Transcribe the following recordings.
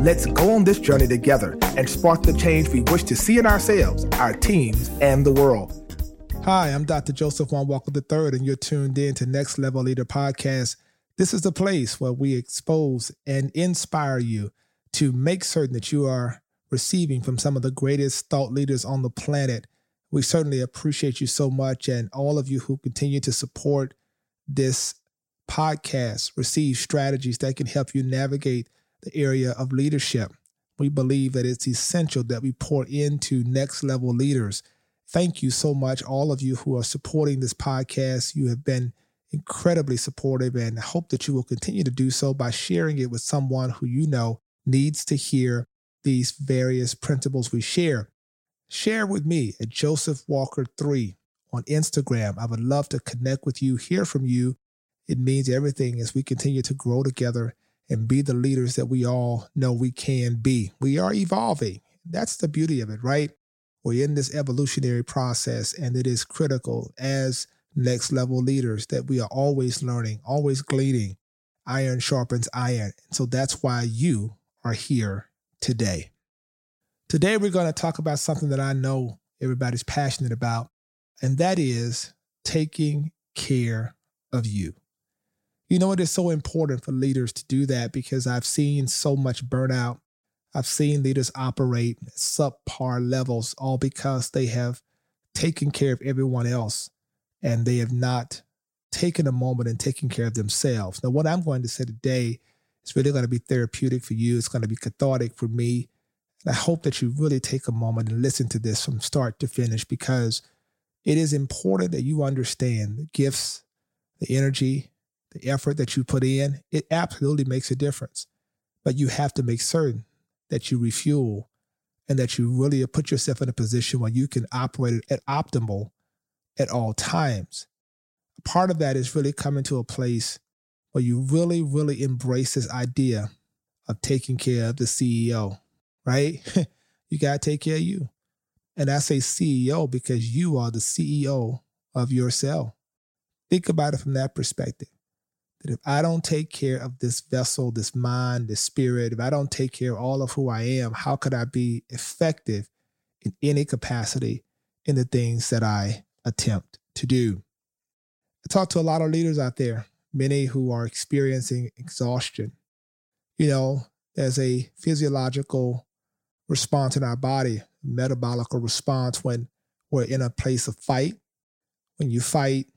let's go on this journey together and spark the change we wish to see in ourselves, our teams, and the world. Hi, I'm Dr. Joseph Juan Walker III, and you're tuned in to Next Level Leader Podcast. This is the place where we expose and inspire you to make certain that you are receiving from some of the greatest thought leaders on the planet. We certainly appreciate you so much, and all of you who continue to support this podcast receive strategies that can help you navigate the area of leadership. We believe that it's essential that we pour into next level leaders. Thank you so much, all of you who are supporting this podcast. You have been incredibly supportive, and I hope that you will continue to do so by sharing it with someone who you know needs to hear these various principles we share. Share with me at Joseph Walker 3 on Instagram. I would love to connect with you, hear from you. It means everything as we continue to grow together and be the leaders that we all know we can be. We are evolving. That's the beauty of it, right? We're in this evolutionary process, and it is critical as next level leaders that we are always learning, always gleaning. Iron sharpens iron. So that's why you are here today. Today, we're going to talk about something that I know everybody's passionate about, and that is taking care of you. You know, it is so important for leaders to do that because I've seen so much burnout. I've seen leaders operate at subpar levels all because they have taken care of everyone else and they have not taken a moment and taken care of themselves. Now, what I'm going to say today is really going to be therapeutic for you. It's going to be cathartic for me. I hope that you really take a moment and listen to this from start to finish, because it is important that you understand the gifts, the energy, the effort that you put in. It absolutely makes a difference, but you have to make certain that you refuel and that you really put yourself in a position where you can operate at optimal at all times. Part of that is really coming to a place where you really, really embrace this idea of taking care of the CEO. Right? You got to take care of you. And I say CEO because you are the CEO of yourself. Think about it from that perspective. That if I don't take care of this vessel, this mind, this spirit, if I don't take care of all of who I am, how could I be effective in any capacity in the things that I attempt to do? I talk to a lot of leaders out there, many who are experiencing exhaustion. You know, there's a physiological response in our body, metabolical response when we're in a place of fight. When you fight,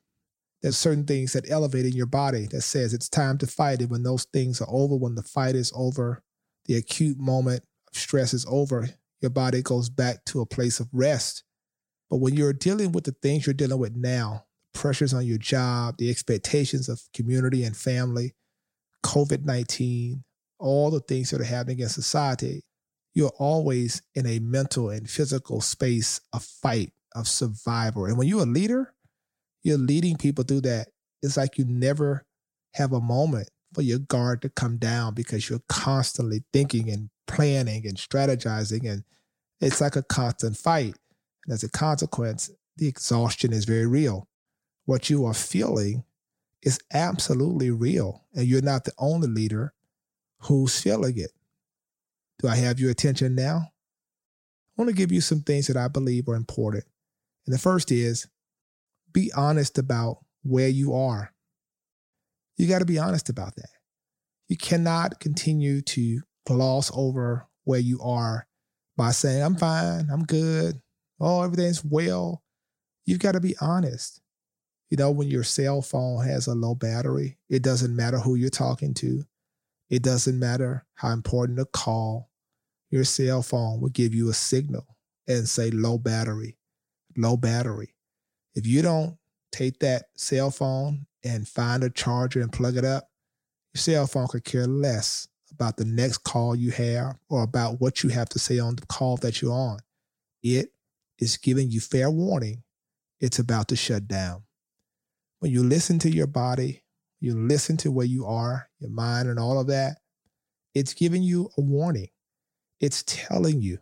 there's certain things that elevate in your body that says it's time to fight. And when those things are over, when the fight is over, the acute moment of stress is over, your body goes back to a place of rest. But when you're dealing with the things you're dealing with now, pressures on your job, the expectations of community and family, COVID-19, all the things that are happening in society, you're always in a mental and physical space of fight, of survival. And when you're a leader, you're leading people through that. It's like you never have a moment for your guard to come down because you're constantly thinking and planning and strategizing. And it's like a constant fight. And as a consequence, the exhaustion is very real. What you are feeling is absolutely real. And you're not the only leader who's feeling it. Do I have your attention now? I want to give you some things that I believe are important. And the first is, be honest about where you are. You got to be honest about that. You cannot continue to gloss over where you are by saying, I'm fine, I'm good, oh, everything's well. You've got to be honest. You know, when your cell phone has a low battery, it doesn't matter who you're talking to. It doesn't matter how important a call. Your cell phone will give you a signal and say low battery, low battery. If you don't take that cell phone and find a charger and plug it up, your cell phone could care less about the next call you have or about what you have to say on the call that you're on. It It's giving you fair warning. It's about to shut down. When you listen to your body, you listen to where you are, your mind and all of that, it's giving you a warning. It's telling you,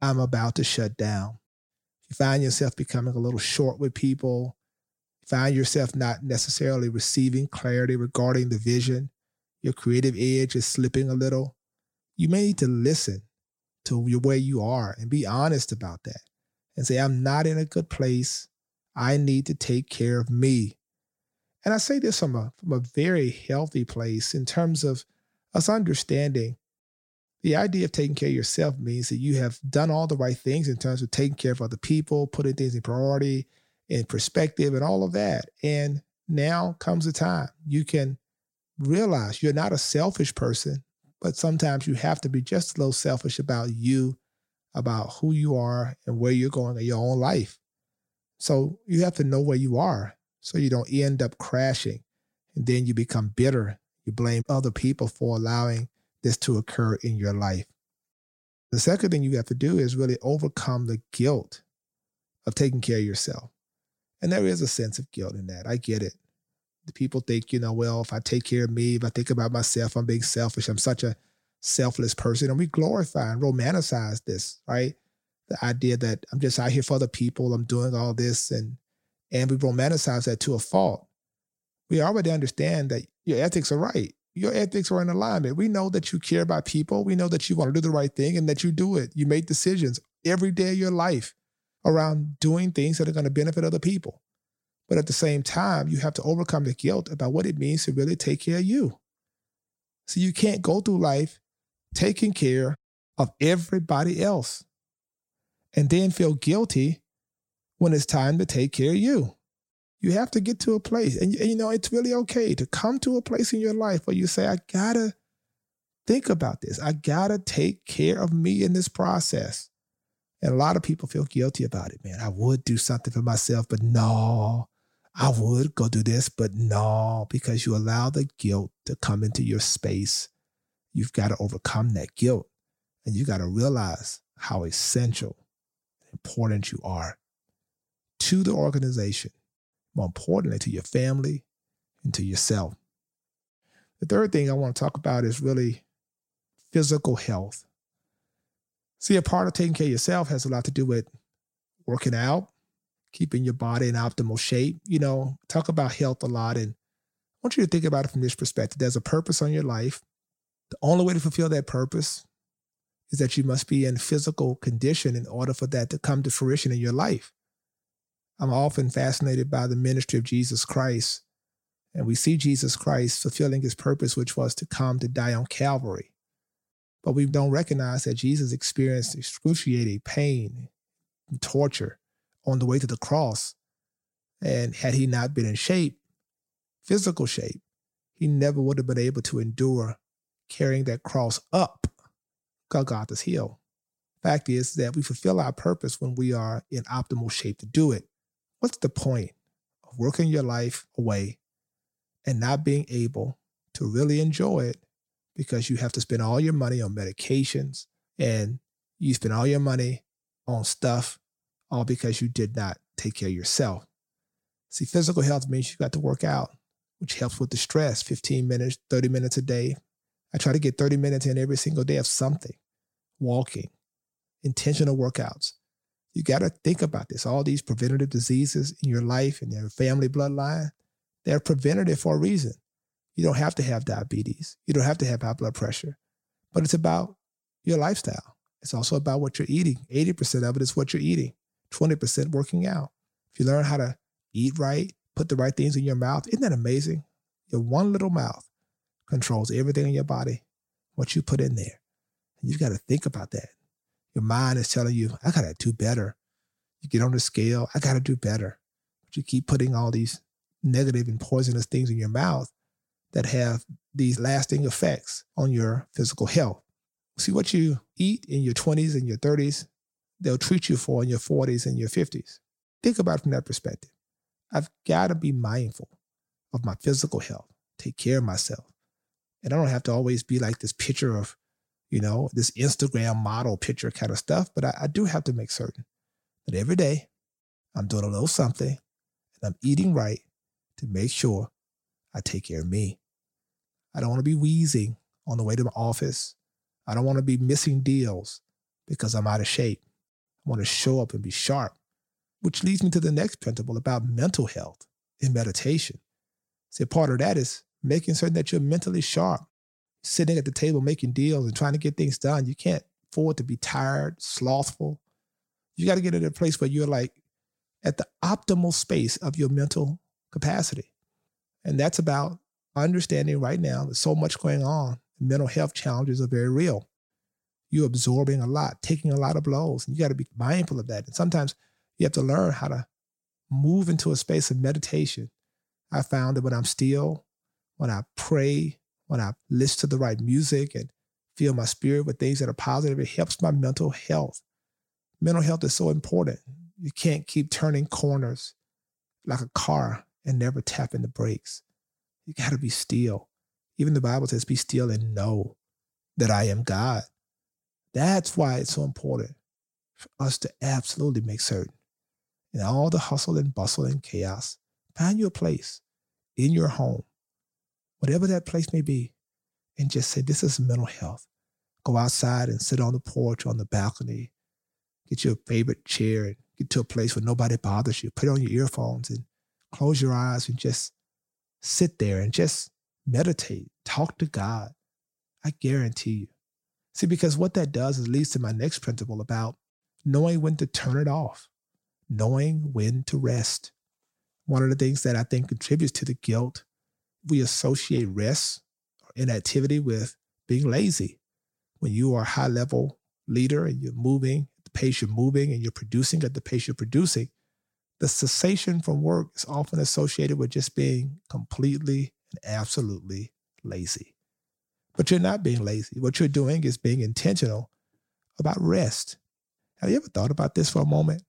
I'm about to shut down. You find yourself becoming a little short with people. You find yourself not necessarily receiving clarity regarding the vision. Your creative edge is slipping a little. You may need to listen to where you are and be honest about that and say, I'm not in a good place. I need to take care of me. And I say this from a very healthy place in terms of us understanding the idea of taking care of yourself means that you have done all the right things in terms of taking care of other people, putting things in priority and perspective and all of that. And now comes the time you can realize you're not a selfish person, but sometimes you have to be just a little selfish about you, about who you are and where you're going in your own life. So you have to know where you are so you don't end up crashing. And then you become bitter. You blame other people for allowing this to occur in your life. The second thing you have to do is really overcome the guilt of taking care of yourself. And there is a sense of guilt in that. I get it. The people think, well, if I take care of me, if I think about myself, I'm being selfish. I'm such a selfless person. And we glorify and romanticize this, right? The idea that I'm just out here for other people. I'm doing all this. And we romanticize that to a fault. We already understand that your ethics are right. Your ethics are in alignment. We know that you care about people. We know that you want to do the right thing and that you do it. You make decisions every day of your life around doing things that are going to benefit other people. But at the same time, you have to overcome the guilt about what it means to really take care of you. So you can't go through life taking care of everybody else and then feel guilty when it's time to take care of you. You have to get to a place, and it's really okay to come to a place in your life where you say, I got to think about this. I got to take care of me in this process. And a lot of people feel guilty about it, man. I would do something for myself, but no. I would go do this, but no, because you allow the guilt to come into your space. You've got to overcome that guilt, and you got to realize how essential and important you are to the organization. More importantly, to your family and to yourself. The third thing I want to talk about is really physical health. See, a part of taking care of yourself has a lot to do with working out, keeping your body in optimal shape. Talk about health a lot. And I want you to think about it from this perspective. There's a purpose on your life. The only way to fulfill that purpose is that you must be in physical condition in order for that to come to fruition in your life. I'm often fascinated by the ministry of Jesus Christ, and we see Jesus Christ fulfilling his purpose, which was to come to die on Calvary. But we don't recognize that Jesus experienced excruciating pain and torture on the way to the cross. And had he not been in shape, physical shape, he never would have been able to endure carrying that cross up Golgotha's hill. The fact is that we fulfill our purpose when we are in optimal shape to do it. What's the point of working your life away and not being able to really enjoy it because you have to spend all your money on medications and you spend all your money on stuff, all because you did not take care of yourself? See, physical health means you got to work out, which helps with the stress, 15 minutes, 30 minutes a day. I try to get 30 minutes in every single day of something, walking, intentional workouts. You got to think about this. All these preventative diseases in your life and their family bloodline, they're preventative for a reason. You don't have to have diabetes. You don't have to have high blood pressure. But it's about your lifestyle. It's also about what you're eating. 80% of it is what you're eating. 20% working out. If you learn how to eat right, put the right things in your mouth, isn't that amazing? Your one little mouth controls everything in your body, what you put in there. And you've got to think about that. Your mind is telling you, I got to do better. You get on the scale, I got to do better. But you keep putting all these negative and poisonous things in your mouth that have these lasting effects on your physical health. See, what you eat in your 20s and your 30s, they'll treat you for in your 40s and your 50s. Think about it from that perspective. I've got to be mindful of my physical health, take care of myself. And I don't have to always be like this picture of this Instagram model picture kind of stuff, but I do have to make certain that every day I'm doing a little something and I'm eating right to make sure I take care of me. I don't want to be wheezing on the way to my office. I don't want to be missing deals because I'm out of shape. I want to show up and be sharp, which leads me to the next principle about mental health and meditation. See, part of that is making certain that you're mentally sharp. Sitting at the table making deals and trying to get things done, you can't afford to be tired, slothful. You got to get into a place where you're like at the optimal space of your mental capacity. And that's about understanding right now there's so much going on. Mental health challenges are very real. You're absorbing a lot, taking a lot of blows. And you got to be mindful of that. And sometimes you have to learn how to move into a space of meditation. I found that when I'm still, when I pray, when I listen to the right music and fill my spirit with things that are positive, it helps my mental health. Mental health is so important. You can't keep turning corners like a car and never tapping the brakes. You got to be still. Even the Bible says, be still and know that I am God. That's why it's so important for us to absolutely make certain in all the hustle and bustle and chaos, find your place in your home, whatever that place may be, and just say, this is mental health. Go outside and sit on the porch, on the balcony, get your favorite chair and get to a place where nobody bothers you. Put on your earphones and close your eyes and just sit there and just meditate. Talk to God. I guarantee you. See, because what that does is leads to my next principle about knowing when to turn it off, knowing when to rest. One of the things that I think contributes to the guilt, we associate rest or inactivity with being lazy. When you are a high-level leader and you're moving at the pace you're moving and you're producing at the pace you're producing, the cessation from work is often associated with just being completely and absolutely lazy. But you're not being lazy. What you're doing is being intentional about rest. Have you ever thought about this for a moment?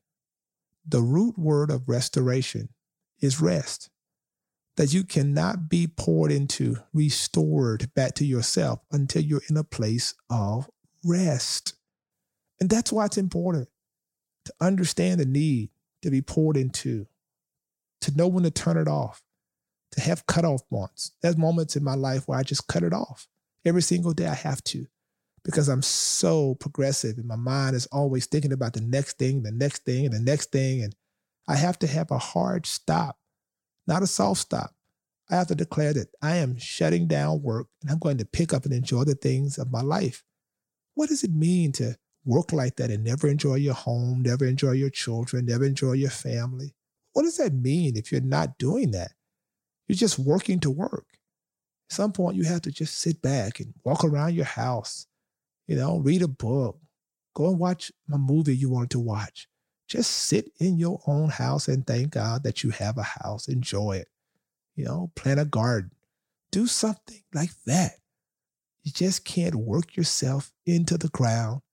The root word of restoration is rest. That you cannot be poured into, restored back to yourself until you're in a place of rest. And that's why it's important to understand the need to be poured into, to know when to turn it off, to have cutoff moments. There's moments in my life where I just cut it off. Every single day I have to, because I'm so progressive and my mind is always thinking about the next thing. And I have to have a hard stop. Not a soft stop. I have to declare that I am shutting down work and I'm going to pick up and enjoy the things of my life. What does it mean to work like that and never enjoy your home, never enjoy your children, never enjoy your family? What does that mean if you're not doing that? You're just working to work. At some point, you have to just sit back and walk around your house, read a book, go and watch a movie you wanted to watch. Just sit in your own house and thank God that you have a house. Enjoy it. Plant a garden. Do something like that. You just can't work yourself into the ground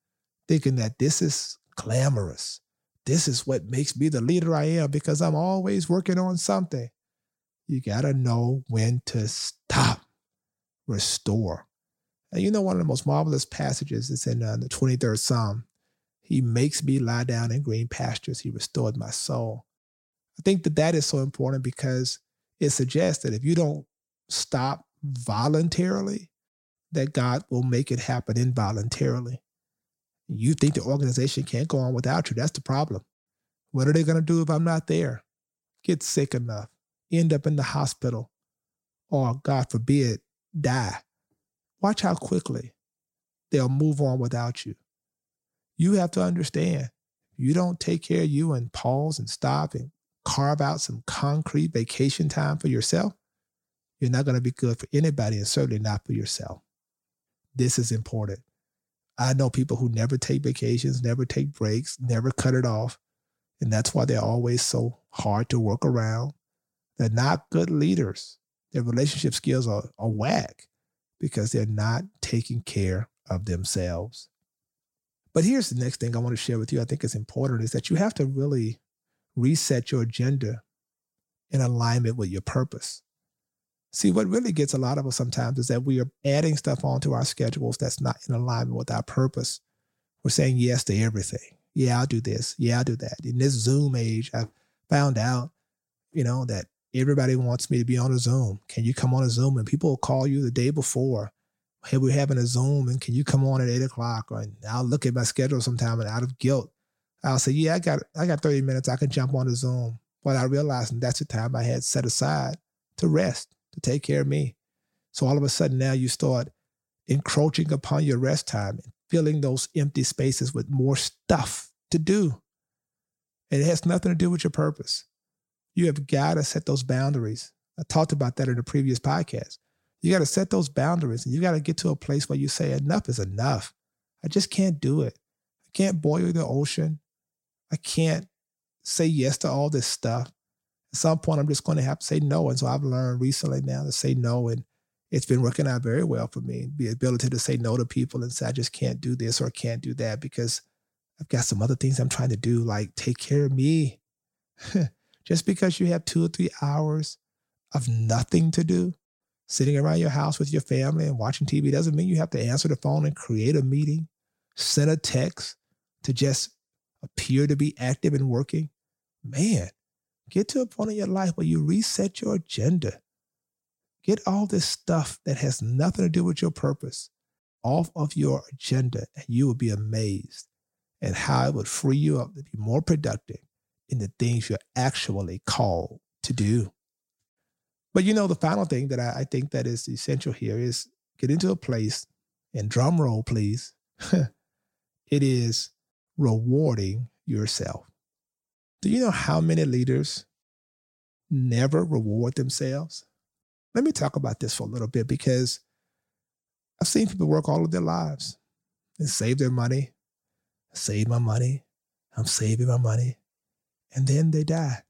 thinking that this is glamorous. This is what makes me the leader I am because I'm always working on something. You got to know when to stop, restore. And one of the most marvelous passages is in the 23rd Psalm. He makes me lie down in green pastures. He restored my soul. I think that is so important because it suggests that if you don't stop voluntarily, that God will make it happen involuntarily. You think the organization can't go on without you. That's the problem. What are they going to do if I'm not there? Get sick enough, end up in the hospital, or God forbid, die. Watch how quickly they'll move on without you. You have to understand, you don't take care of you and pause and stop and carve out some concrete vacation time for yourself, you're not going to be good for anybody and certainly not for yourself. This is important. I know people who never take vacations, never take breaks, never cut it off. And that's why they're always so hard to work around. They're not good leaders. Their relationship skills are whack because they're not taking care of themselves. But here's the next thing I want to share with you. I think it's important is that you have to really reset your agenda in alignment with your purpose. See, what really gets a lot of us sometimes is that we are adding stuff onto our schedules that's not in alignment with our purpose. We're saying yes to everything. Yeah, I'll do this. Yeah, I'll do that. In this Zoom age, I've found out, that everybody wants me to be on a Zoom. Can you come on a Zoom? And people will call you the day before. Hey, we're having a Zoom, and can you come on at 8 o'clock? Or I'll look at my schedule sometime, and out of guilt, I'll say, yeah, I got 30 minutes. I can jump on the Zoom. But I realized that's the time I had set aside to rest, to take care of me. So all of a sudden now you start encroaching upon your rest time and filling those empty spaces with more stuff to do. And it has nothing to do with your purpose. You have got to set those boundaries. I talked about that in the previous podcast. You got to set those boundaries, and you got to get to a place where you say enough is enough. I just can't do it. I can't boil the ocean. I can't say yes to all this stuff. At some point, I'm just going to have to say no. And so I've learned recently now to say no, and it's been working out very well for me. The ability to say no to people and say, I just can't do this or can't do that because I've got some other things I'm trying to do, like take care of me. Just because you have 2 or 3 hours of nothing to do, sitting around your house with your family and watching TV, doesn't mean you have to answer the phone and create a meeting, send a text to just appear to be active and working. Man, get to a point in your life where you reset your agenda. Get all this stuff that has nothing to do with your purpose off of your agenda, and you will be amazed at how it would free you up to be more productive in the things you're actually called to do. But the final thing that I think that is essential here is get into a place, and drum roll, please. It is rewarding yourself. Do you know how many leaders never reward themselves? Let me talk about this for a little bit, because I've seen people work all of their lives and save their money. Save my money. I'm saving my money. And then they die.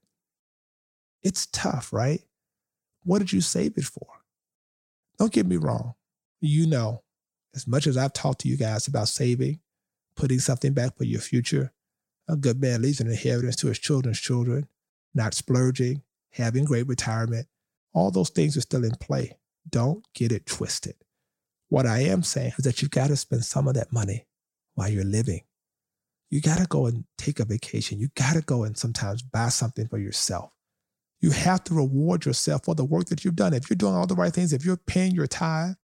It's tough, right? What did you save it for? Don't get me wrong. As much as I've talked to you guys about saving, putting something back for your future, a good man leaves an inheritance to his children's children, not splurging, having great retirement. All those things are still in play. Don't get it twisted. What I am saying is that you've got to spend some of that money while you're living. You got to go and take a vacation. You got to go and sometimes buy something for yourself. You have to reward yourself for the work that you've done. If you're doing all the right things, if you're paying your tithe,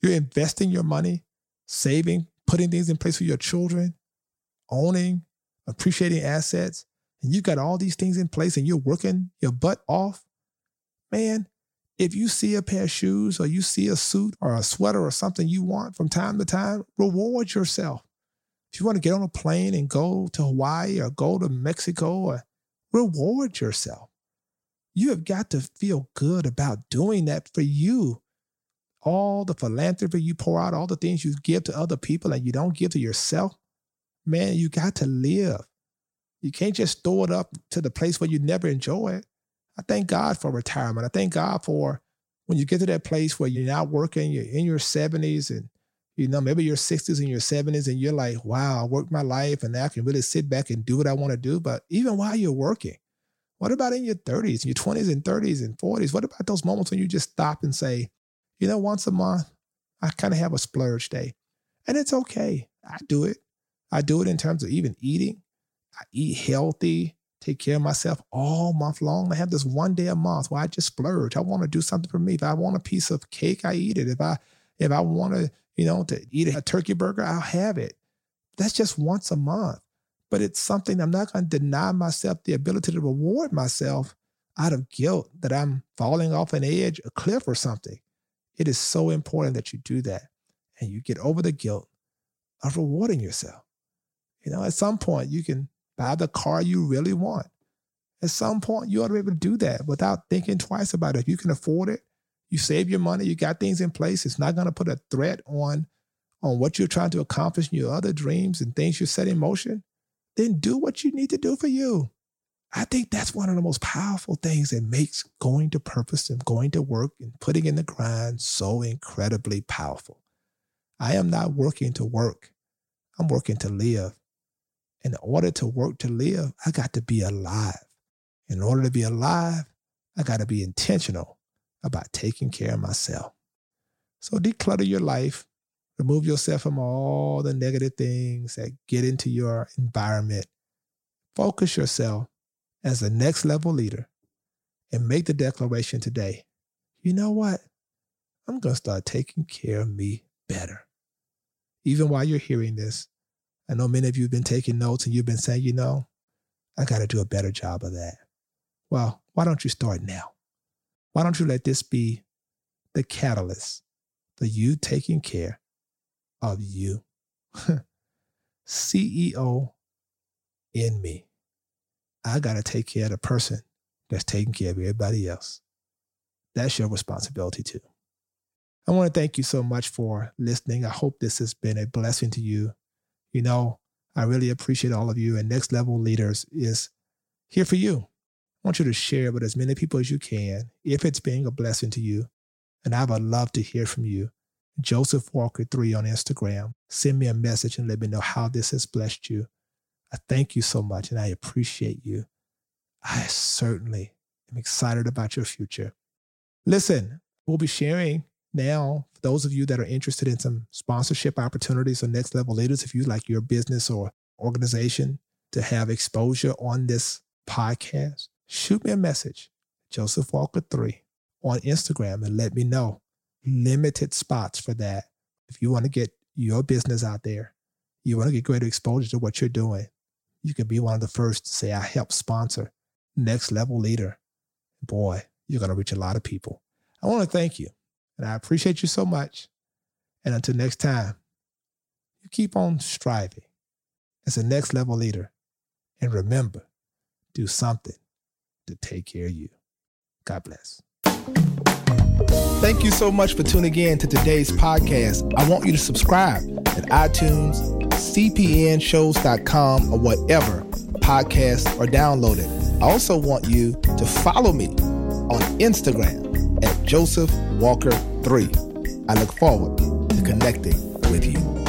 you're investing your money, saving, putting things in place for your children, owning, appreciating assets, and you've got all these things in place and you're working your butt off, man. If you see a pair of shoes or you see a suit or a sweater or something you want from time to time, reward yourself. If you want to get on a plane and go to Hawaii or go to Mexico, or reward yourself. You have got to feel good about doing that for you. All the philanthropy you pour out, all the things you give to other people and you don't give to yourself, man, you got to live. You can't just throw it up to the place where you never enjoy it. I thank God for retirement. I thank God for when you get to that place where you're not working, you're in your 70s and, maybe your 60s and your 70s, and you're like, wow, I worked my life and now I can really sit back and do what I want to do. But even while you're working, what about in your 30s, your 20s and 30s and 40s? What about those moments when you just stop and say, once a month, I kind of have a splurge day, and it's okay. I do it. I do it in terms of even eating. I eat healthy. Take care of myself all month long. I have this one day a month where I just splurge. I want to do something for me. If I want a piece of cake, I eat it. If I want to eat a turkey burger, I'll have it. That's just once a month. But it's something I'm not going to deny myself the ability to reward myself out of guilt that I'm falling off an edge, a cliff or something. It is so important that you do that and you get over the guilt of rewarding yourself. At some point you can buy the car you really want. At some point, you ought to be able to do that without thinking twice about it. If you can afford it, you save your money, you got things in place. It's not going to put a threat on what you're trying to accomplish in your other dreams and things you set in motion. Then do what you need to do for you. I think that's one of the most powerful things that makes going to purpose and going to work and putting in the grind so incredibly powerful. I am not working to work. I'm working to live. In order to work to live, I got to be alive. In order to be alive, I got to be intentional about taking care of myself. So declutter your life. Remove yourself from all the negative things that get into your environment. Focus yourself as the next level leader and make the declaration today. You know what? I'm going to start taking care of me better. Even while you're hearing this, I know many of you have been taking notes and you've been saying, you know, I got to do a better job of that. Well, why don't you start now? Why don't you let this be the catalyst for you taking care of you? CEO in me. I got to take care of the person that's taking care of everybody else. That's your responsibility too. I want to thank you so much for listening. I hope this has been a blessing to you. You know, I really appreciate all of you, and Next Level Leaders is here for you. I want you to share with as many people as you can if it's being a blessing to you. And I would love to hear from you. Joseph Walker III on Instagram. Send me a message and let me know how this has blessed you. I thank you so much and I appreciate you. I certainly am excited about your future. Listen, we'll be sharing now, for those of you that are interested in some sponsorship opportunities or Next Level Leaders, if you'd like your business or organization to have exposure on this podcast, shoot me a message, Joseph Walker 3, on Instagram and let me know. Limited spots for that. If you want to get your business out there, you want to get greater exposure to what you're doing, you can be one of the first to say, I help sponsor Next Level Leader. Boy, you're going to reach a lot of people. I want to thank you. And I appreciate you so much. And until next time, you keep on striving as a next level leader. And remember, do something to take care of you. God bless. Thank you so much for tuning in to today's podcast. I want you to subscribe at iTunes, cpnshows.com, or whatever podcasts are downloaded. I also want you to follow me on Instagram at Joseph Walker 3. I look forward to connecting with you.